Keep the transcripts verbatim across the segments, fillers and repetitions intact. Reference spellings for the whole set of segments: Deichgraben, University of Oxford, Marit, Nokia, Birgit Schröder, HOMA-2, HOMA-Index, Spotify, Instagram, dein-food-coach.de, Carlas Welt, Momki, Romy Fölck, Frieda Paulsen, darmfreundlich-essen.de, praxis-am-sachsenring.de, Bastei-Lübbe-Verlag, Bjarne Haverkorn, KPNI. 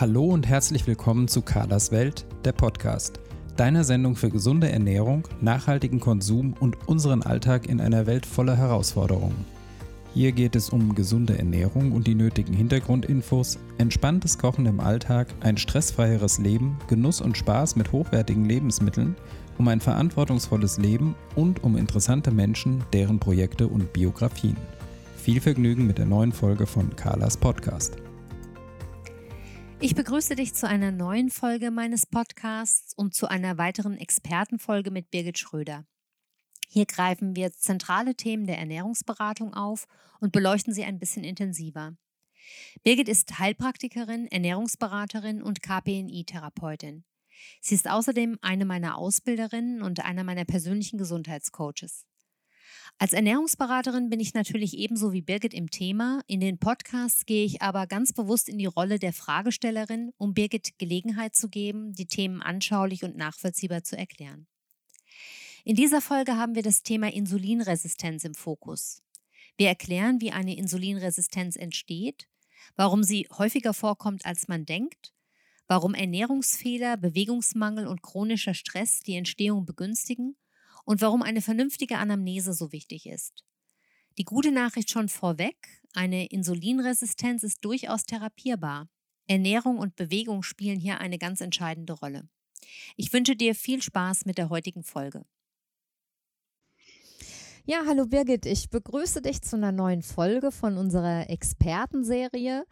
Hallo und herzlich willkommen zu Carlas Welt, der Podcast. Deiner Sendung für gesunde Ernährung, nachhaltigen Konsum und unseren Alltag in einer Welt voller Herausforderungen. Hier geht es um gesunde Ernährung und die nötigen Hintergrundinfos, entspanntes Kochen im Alltag, ein stressfreieres Leben, Genuss und Spaß mit hochwertigen Lebensmitteln, um ein verantwortungsvolles Leben und um interessante Menschen, deren Projekte und Biografien. Viel Vergnügen mit der neuen Folge von Carlas Podcast. Ich begrüße dich zu einer neuen Folge meines Podcasts und zu einer weiteren Expertenfolge mit Birgit Schröder. Hier greifen wir zentrale Themen der Ernährungsberatung auf und beleuchten sie ein bisschen intensiver. Birgit ist Heilpraktikerin, Ernährungsberaterin und K P N I-Therapeutin. Sie ist außerdem eine meiner Ausbilderinnen und einer meiner persönlichen Gesundheitscoaches. Als Ernährungsberaterin bin ich natürlich ebenso wie Birgit im Thema. In den Podcasts gehe ich aber ganz bewusst in die Rolle der Fragestellerin, um Birgit Gelegenheit zu geben, die Themen anschaulich und nachvollziehbar zu erklären. In dieser Folge haben wir das Thema Insulinresistenz im Fokus. Wir erklären, wie eine Insulinresistenz entsteht, warum sie häufiger vorkommt, als man denkt, warum Ernährungsfehler, Bewegungsmangel und chronischer Stress die Entstehung begünstigen und warum eine vernünftige Anamnese so wichtig ist. Die gute Nachricht schon vorweg, eine Insulinresistenz ist durchaus therapierbar. Ernährung und Bewegung spielen hier eine ganz entscheidende Rolle. Ich wünsche dir viel Spaß mit der heutigen Folge. Ja, hallo Birgit, ich begrüße dich zu einer neuen Folge von unserer Expertenserie.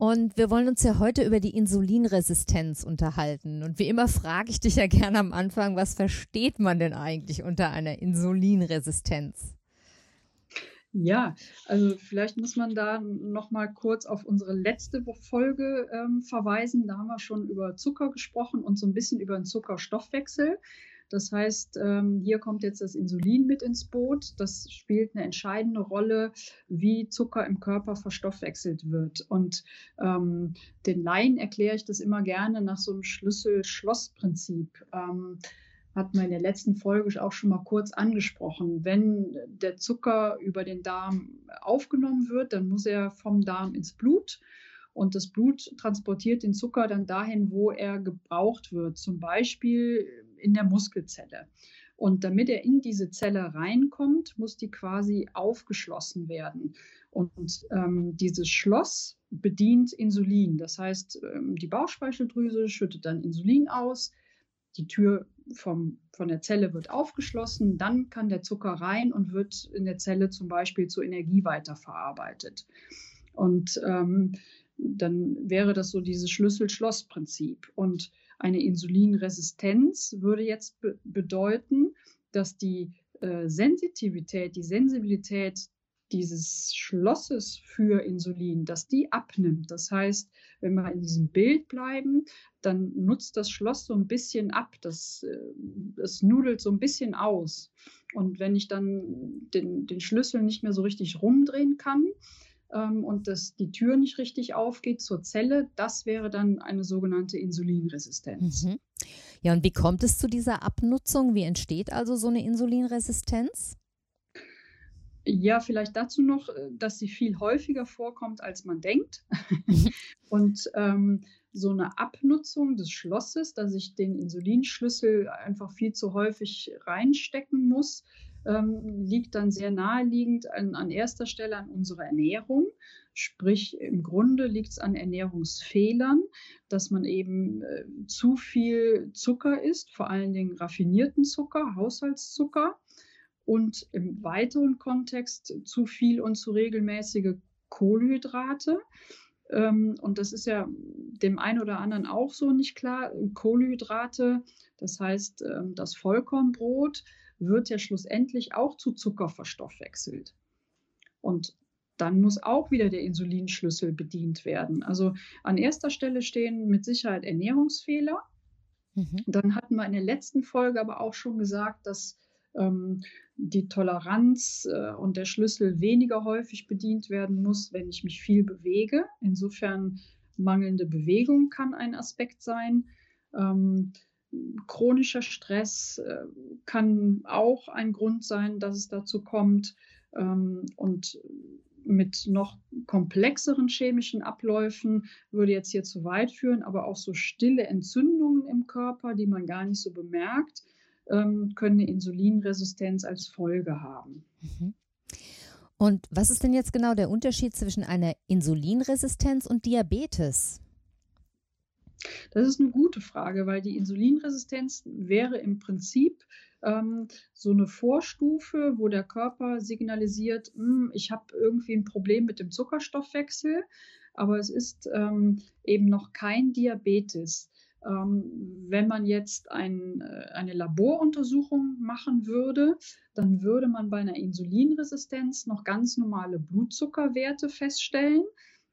Und wir wollen uns ja heute über die Insulinresistenz unterhalten. Und wie immer frage ich dich ja gerne am Anfang, was versteht man denn eigentlich unter einer Insulinresistenz? Ja, also vielleicht muss man da nochmal kurz auf unsere letzte Folge ähm, verweisen. Da haben wir schon über Zucker gesprochen und so ein bisschen über den Zuckerstoffwechsel. Das heißt, hier kommt jetzt das Insulin mit ins Boot. Das spielt eine entscheidende Rolle, wie Zucker im Körper verstoffwechselt wird. Und ähm, den Laien erkläre ich das immer gerne nach so einem Schlüssel-Schloss-Prinzip. Ähm, hat man in der letzten Folge auch schon mal kurz angesprochen. Wenn der Zucker über den Darm aufgenommen wird, dann muss er vom Darm ins Blut. Und das Blut transportiert den Zucker dann dahin, wo er gebraucht wird, zum Beispiel in der Muskelzelle. Und damit er in diese Zelle reinkommt, muss die quasi aufgeschlossen werden. Und ähm, dieses Schloss bedient Insulin. Das heißt, ähm, die Bauchspeicheldrüse schüttet dann Insulin aus, die Tür vom, von der Zelle wird aufgeschlossen, dann kann der Zucker rein und wird in der Zelle zum Beispiel zur Energie weiterverarbeitet. Und ähm, dann wäre das so dieses Schlüssel-Schloss-Prinzip. Und eine Insulinresistenz würde jetzt be- bedeuten, dass die äh, Sensitivität, die Sensibilität dieses Schlosses für Insulin, dass die abnimmt. Das heißt, wenn wir in diesem Bild bleiben, dann nutzt das Schloss so ein bisschen ab, das, das nudelt so ein bisschen aus. Und wenn ich dann den, den Schlüssel nicht mehr so richtig rumdrehen kann, und dass die Tür nicht richtig aufgeht zur Zelle, das wäre dann eine sogenannte Insulinresistenz. Mhm. Ja, und wie kommt es zu dieser Abnutzung? Wie entsteht also so eine Insulinresistenz? Ja, vielleicht dazu noch, dass sie viel häufiger vorkommt, als man denkt. Und ähm, so eine Abnutzung des Schlosses, dass ich den Insulinschlüssel einfach viel zu häufig reinstecken muss, Ähm, liegt dann sehr naheliegend an, an erster Stelle an unserer Ernährung. Sprich, im Grunde liegt es an Ernährungsfehlern, dass man eben äh, zu viel Zucker isst, vor allen Dingen raffinierten Zucker, Haushaltszucker und im weiteren Kontext zu viel und zu regelmäßige Kohlenhydrate. Und das ist ja dem einen oder anderen auch so nicht klar. Kohlenhydrate, das heißt, das Vollkornbrot wird ja schlussendlich auch zu Zucker verstoffwechselt. Und dann muss auch wieder der Insulinschlüssel bedient werden. Also an erster Stelle stehen mit Sicherheit Ernährungsfehler. Mhm. Dann hatten wir in der letzten Folge aber auch schon gesagt, dass die Toleranz und der Schlüssel weniger häufig bedient werden muss, wenn ich mich viel bewege. Insofern mangelnde Bewegung kann ein Aspekt sein. Ähm, chronischer Stress kann auch ein Grund sein, dass es dazu kommt. Ähm, und mit noch komplexeren chemischen Abläufen, würde jetzt hier zu weit führen, aber auch so stille Entzündungen im Körper, die man gar nicht so bemerkt, können eine Insulinresistenz als Folge haben. Und was ist denn jetzt genau der Unterschied zwischen einer Insulinresistenz und Diabetes? Das ist eine gute Frage, weil die Insulinresistenz wäre im Prinzip ähm, so eine Vorstufe, wo der Körper signalisiert, ich habe irgendwie ein Problem mit dem Zuckerstoffwechsel, aber es ist ähm, eben noch kein Diabetes. Ähm, wenn man jetzt ein, eine Laboruntersuchung machen würde, dann würde man bei einer Insulinresistenz noch ganz normale Blutzuckerwerte feststellen.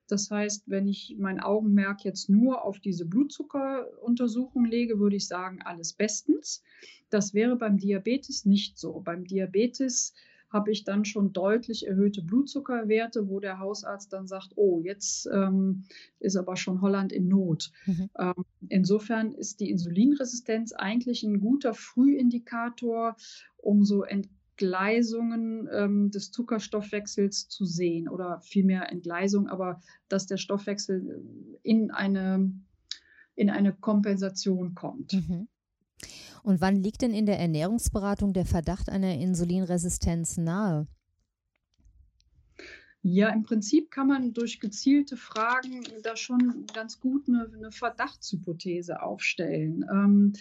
Das heißt, wenn ich mein Augenmerk jetzt nur auf diese Blutzuckeruntersuchung lege, würde ich sagen, alles bestens. Das wäre beim Diabetes nicht so. Beim Diabetes habe ich dann schon deutlich erhöhte Blutzuckerwerte, wo der Hausarzt dann sagt, oh, jetzt ähm, ist aber schon Holland in Not. Mhm. Ähm, insofern ist die Insulinresistenz eigentlich ein guter Frühindikator, um so entgegen Entgleisungen ähm, des Zuckerstoffwechsels zu sehen oder vielmehr Entgleisung, aber dass der Stoffwechsel in eine, in eine Kompensation kommt. Mhm. Und wann liegt denn in der Ernährungsberatung der Verdacht einer Insulinresistenz nahe? Ja, im Prinzip kann man durch gezielte Fragen da schon ganz gut eine, eine Verdachtshypothese aufstellen. Ähm,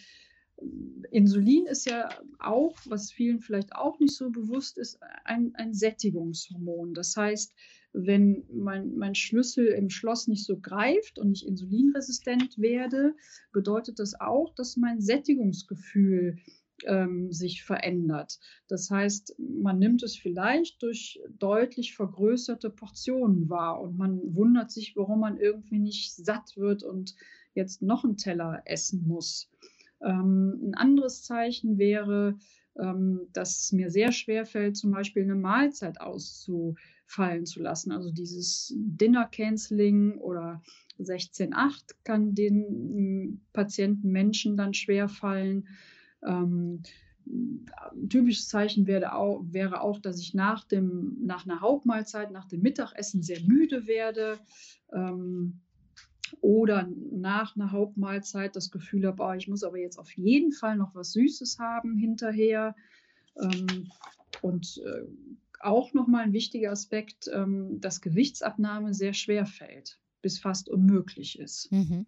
Insulin ist ja auch, was vielen vielleicht auch nicht so bewusst ist, ein, ein Sättigungshormon. Das heißt, wenn mein, mein Schlüssel im Schloss nicht so greift und ich insulinresistent werde, bedeutet das auch, dass mein Sättigungsgefühl ähm, sich verändert. Das heißt, man nimmt es vielleicht durch deutlich vergrößerte Portionen wahr und man wundert sich, warum man irgendwie nicht satt wird und jetzt noch einen Teller essen muss. Ein anderes Zeichen wäre, dass es mir sehr schwer fällt, zum Beispiel eine Mahlzeit auszufallen zu lassen. Also dieses Dinner-Canceling oder sechzehn acht kann den Patienten, Menschen dann schwer fallen. Ein typisches Zeichen wäre auch, wäre auch, dass ich nach, dem, nach einer Hauptmahlzeit, nach dem Mittagessen sehr müde werde. Oder nach einer Hauptmahlzeit das Gefühl habe, oh, ich muss aber jetzt auf jeden Fall noch was Süßes haben hinterher. Und auch nochmal ein wichtiger Aspekt, dass Gewichtsabnahme sehr schwer fällt, bis fast unmöglich ist. Mhm.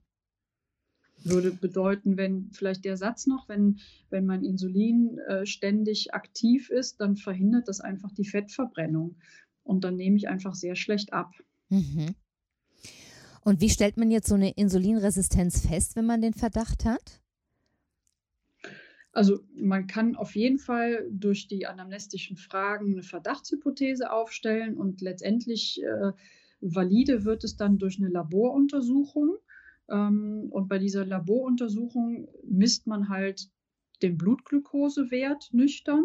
Würde bedeuten, wenn vielleicht der Satz noch, wenn, wenn mein Insulin ständig aktiv ist, dann verhindert das einfach die Fettverbrennung. Und dann nehme ich einfach sehr schlecht ab. Mhm. Und wie stellt man jetzt so eine Insulinresistenz fest, wenn man den Verdacht hat? Also man kann auf jeden Fall durch die anamnestischen Fragen eine Verdachtshypothese aufstellen und letztendlich äh, valide wird es dann durch eine Laboruntersuchung. Ähm, und bei dieser Laboruntersuchung misst man halt den Blutglukosewert nüchtern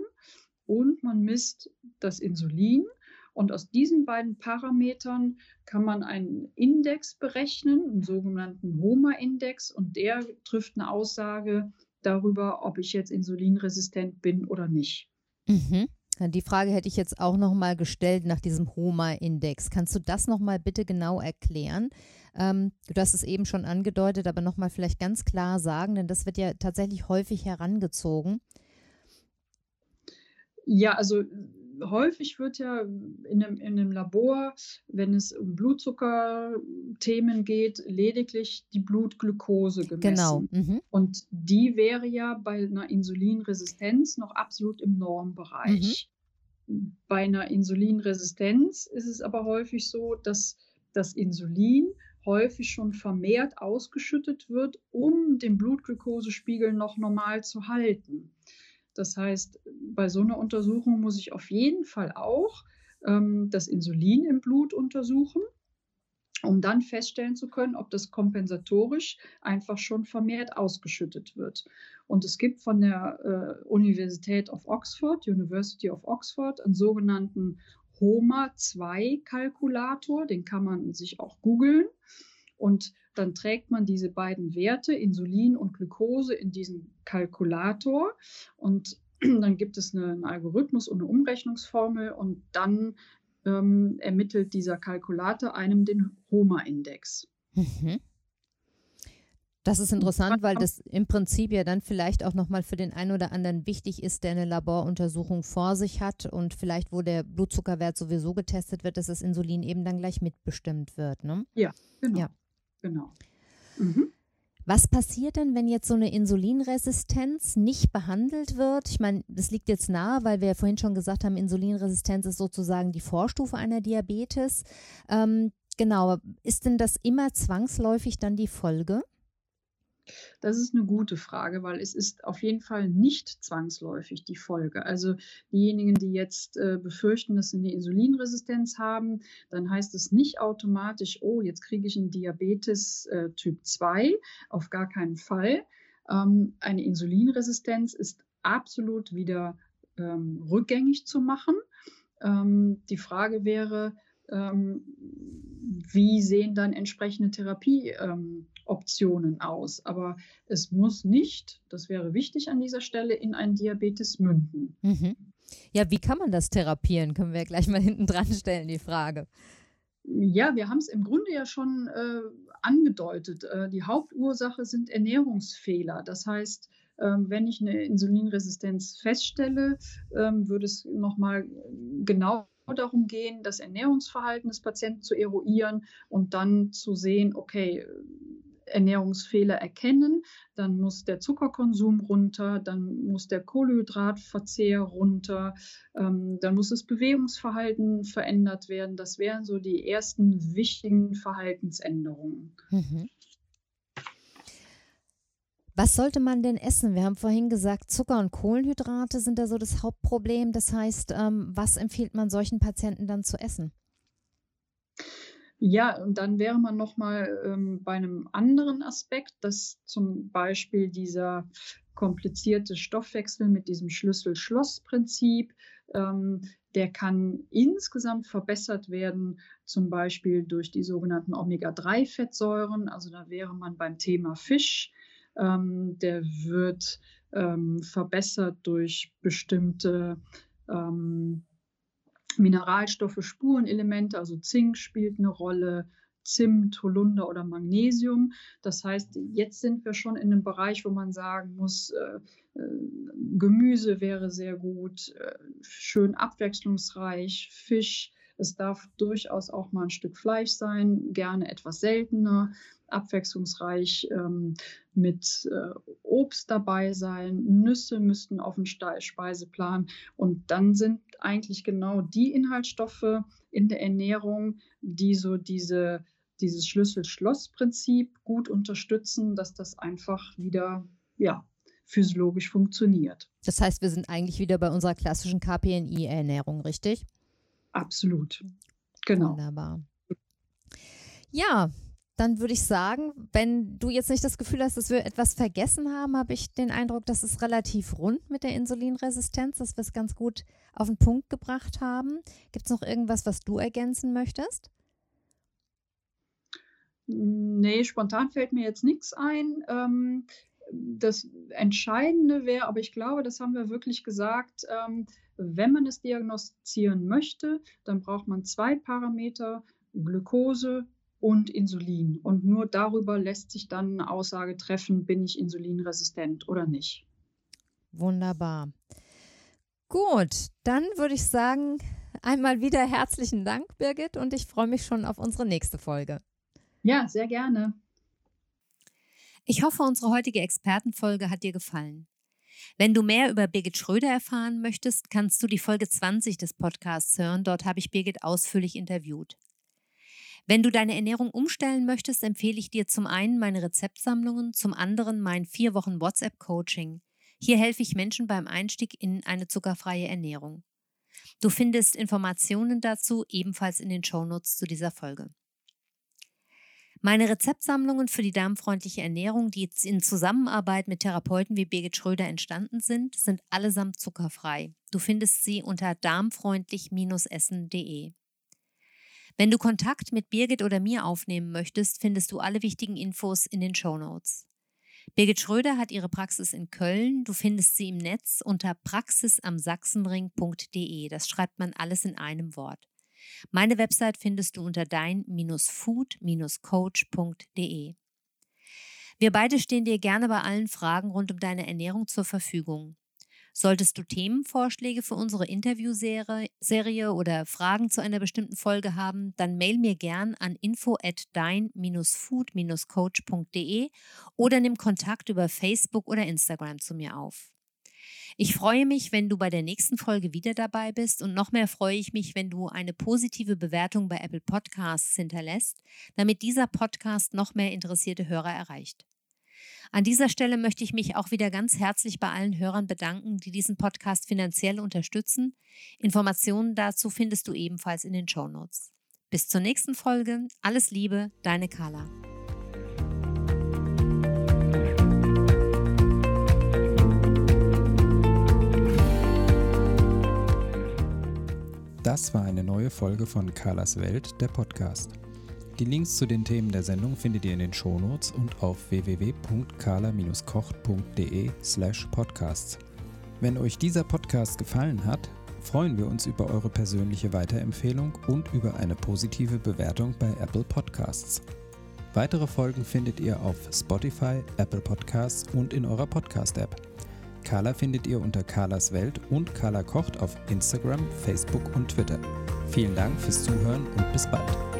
und man misst das Insulin. Und aus diesen beiden Parametern kann man einen Index berechnen, einen sogenannten HOMA-Index. Und der trifft eine Aussage darüber, ob ich jetzt insulinresistent bin oder nicht. Mhm. Die Frage hätte ich jetzt auch nochmal gestellt nach diesem HOMA-Index. Kannst du das nochmal bitte genau erklären? Ähm, du hast es eben schon angedeutet, aber nochmal vielleicht ganz klar sagen, denn das wird ja tatsächlich häufig herangezogen. Ja, also häufig wird ja in einem, in einem Labor, wenn es um Blutzuckerthemen geht, lediglich die Blutglukose gemessen. Genau. Mhm. Und die wäre ja bei einer Insulinresistenz noch absolut im Normbereich. Mhm. Bei einer Insulinresistenz ist es aber häufig so, dass das Insulin häufig schon vermehrt ausgeschüttet wird, um den Blutglukosespiegel noch normal zu halten. Das heißt, bei so einer Untersuchung muss ich auf jeden Fall auch ähm, das Insulin im Blut untersuchen, um dann feststellen zu können, ob das kompensatorisch einfach schon vermehrt ausgeschüttet wird. Und es gibt von der äh, Universität of Oxford, University of Oxford, einen sogenannten HOMA zwei Kalkulator, den kann man sich auch googeln. Und dann trägt man diese beiden Werte, Insulin und Glukose, in diesen Kalkulator. Und dann gibt es einen Algorithmus und eine Umrechnungsformel. Und dann ähm, ermittelt dieser Kalkulator einem den HOMA-Index. Mhm. Das ist interessant, weil das im Prinzip ja dann vielleicht auch nochmal für den einen oder anderen wichtig ist, der eine Laboruntersuchung vor sich hat und vielleicht, wo der Blutzuckerwert sowieso getestet wird, dass das Insulin eben dann gleich mitbestimmt wird, ne? Ja, genau. Ja. Genau. Mhm. Was passiert denn, wenn jetzt so eine Insulinresistenz nicht behandelt wird? Ich meine, das liegt jetzt nahe, weil wir ja vorhin schon gesagt haben, Insulinresistenz ist sozusagen die Vorstufe einer Diabetes. Ähm, genau, ist denn das immer zwangsläufig dann die Folge? Das ist eine gute Frage, weil es ist auf jeden Fall nicht zwangsläufig die Folge. Also diejenigen, die jetzt äh, befürchten, dass sie eine Insulinresistenz haben, dann heißt es nicht automatisch, oh, jetzt kriege ich einen Diabetes äh, Typ zwei, auf gar keinen Fall. Ähm, eine Insulinresistenz ist absolut wieder ähm, rückgängig zu machen. Ähm, die Frage wäre, ähm, wie sehen dann entsprechende Therapie ähm, Optionen aus, aber es muss nicht, das wäre wichtig an dieser Stelle, in einen Diabetes münden. Mhm. Ja, wie kann man das therapieren? Können wir gleich mal hinten dran stellen, die Frage. Ja, wir haben es im Grunde ja schon äh, angedeutet. Äh, die Hauptursache sind Ernährungsfehler. Das heißt, äh, wenn ich eine Insulinresistenz feststelle, äh, würde es nochmal genau darum gehen, das Ernährungsverhalten des Patienten zu eruieren und dann zu sehen, okay, Ernährungsfehler erkennen, dann muss der Zuckerkonsum runter, dann muss der Kohlenhydratverzehr runter, ähm, dann muss das Bewegungsverhalten verändert werden. Das wären so die ersten wichtigen Verhaltensänderungen. Mhm. Was sollte man denn essen? Wir haben vorhin gesagt, Zucker und Kohlenhydrate sind da so das Hauptproblem. Das heißt, ähm, was empfiehlt man solchen Patienten dann zu essen? Ja, und dann wäre man nochmal ähm, bei einem anderen Aspekt, dass zum Beispiel dieser komplizierte Stoffwechsel mit diesem Schlüssel-Schloss-Prinzip, ähm, der kann insgesamt verbessert werden, zum Beispiel durch die sogenannten Omega drei Fettsäuren. Also da wäre man beim Thema Fisch. Ähm, der wird ähm, verbessert durch bestimmte ähm, Mineralstoffe, Spurenelemente, also Zink spielt eine Rolle, Zimt, Holunder oder Magnesium. Das heißt, jetzt sind wir schon in einem Bereich, wo man sagen muss, äh, äh, Gemüse wäre sehr gut, äh, schön abwechslungsreich, Fisch, es darf durchaus auch mal ein Stück Fleisch sein, gerne etwas seltener, abwechslungsreich ähm, mit äh, Obst dabei sein, Nüsse müssten auf dem Speiseplan und dann sind eigentlich genau die Inhaltsstoffe in der Ernährung, die so diese, dieses Schlüssel-Schloss-Prinzip gut unterstützen, dass das einfach wieder ja, physiologisch funktioniert. Das heißt, wir sind eigentlich wieder bei unserer klassischen K P N I-Ernährung, richtig? Absolut, genau. Wunderbar. Ja, dann würde ich sagen, wenn du jetzt nicht das Gefühl hast, dass wir etwas vergessen haben, habe ich den Eindruck, dass es relativ rund mit der Insulinresistenz, dass wir es ganz gut auf den Punkt gebracht haben. Gibt es noch irgendwas, was du ergänzen möchtest? Nee, spontan fällt mir jetzt nichts ein. Ähm, das Entscheidende wäre, aber ich glaube, das haben wir wirklich gesagt, ähm, wenn man es diagnostizieren möchte, dann braucht man zwei Parameter, Glucose und Insulin. Und nur darüber lässt sich dann eine Aussage treffen, bin ich insulinresistent oder nicht. Wunderbar. Gut, dann würde ich sagen, einmal wieder herzlichen Dank, Birgit, und ich freue mich schon auf unsere nächste Folge. Ja, sehr gerne. Ich hoffe, unsere heutige Expertenfolge hat dir gefallen. Wenn du mehr über Birgit Schröder erfahren möchtest, kannst du die Folge zwanzig des Podcasts hören. Dort habe ich Birgit ausführlich interviewt. Wenn du deine Ernährung umstellen möchtest, empfehle ich dir zum einen meine Rezeptsammlungen, zum anderen mein vier Wochen WhatsApp-Coaching. Hier helfe ich Menschen beim Einstieg in eine zuckerfreie Ernährung. Du findest Informationen dazu ebenfalls in den Shownotes zu dieser Folge. Meine Rezeptsammlungen für die darmfreundliche Ernährung, die in Zusammenarbeit mit Therapeuten wie Birgit Schröder entstanden sind, sind allesamt zuckerfrei. Du findest sie unter darmfreundlich Bindestrich essen Punkt de. Wenn du Kontakt mit Birgit oder mir aufnehmen möchtest, findest du alle wichtigen Infos in den Shownotes. Birgit Schröder hat ihre Praxis in Köln. Du findest sie im Netz unter praxis am Sachsenring Punkt de. Das schreibt man alles in einem Wort. Meine Website findest du unter dein Bindestrich food Bindestrich coach Punkt de. Wir beide stehen dir gerne bei allen Fragen rund um deine Ernährung zur Verfügung. Solltest du Themenvorschläge für unsere Interviewserie oder Fragen zu einer bestimmten Folge haben, dann mail mir gern an info at dein Bindestrich food Bindestrich coach Punkt de oder nimm Kontakt über Facebook oder Instagram zu mir auf. Ich freue mich, wenn du bei der nächsten Folge wieder dabei bist, und noch mehr freue ich mich, wenn du eine positive Bewertung bei Apple Podcasts hinterlässt, damit dieser Podcast noch mehr interessierte Hörer erreicht. An dieser Stelle möchte ich mich auch wieder ganz herzlich bei allen Hörern bedanken, die diesen Podcast finanziell unterstützen. Informationen dazu findest du ebenfalls in den Shownotes. Bis zur nächsten Folge. Alles Liebe, deine Carla. Das war eine neue Folge von Carlas Welt, der Podcast. Die Links zu den Themen der Sendung findet ihr in den Shownotes und auf w w w Punkt carla Bindestrich koch Punkt de Slash podcasts. Wenn euch dieser Podcast gefallen hat, freuen wir uns über eure persönliche Weiterempfehlung und über eine positive Bewertung bei Apple Podcasts. Weitere Folgen findet ihr auf Spotify, Apple Podcasts und in eurer Podcast-App. Carla findet ihr unter Carlas Welt und Carla kocht auf Instagram, Facebook und Twitter. Vielen Dank fürs Zuhören und bis bald.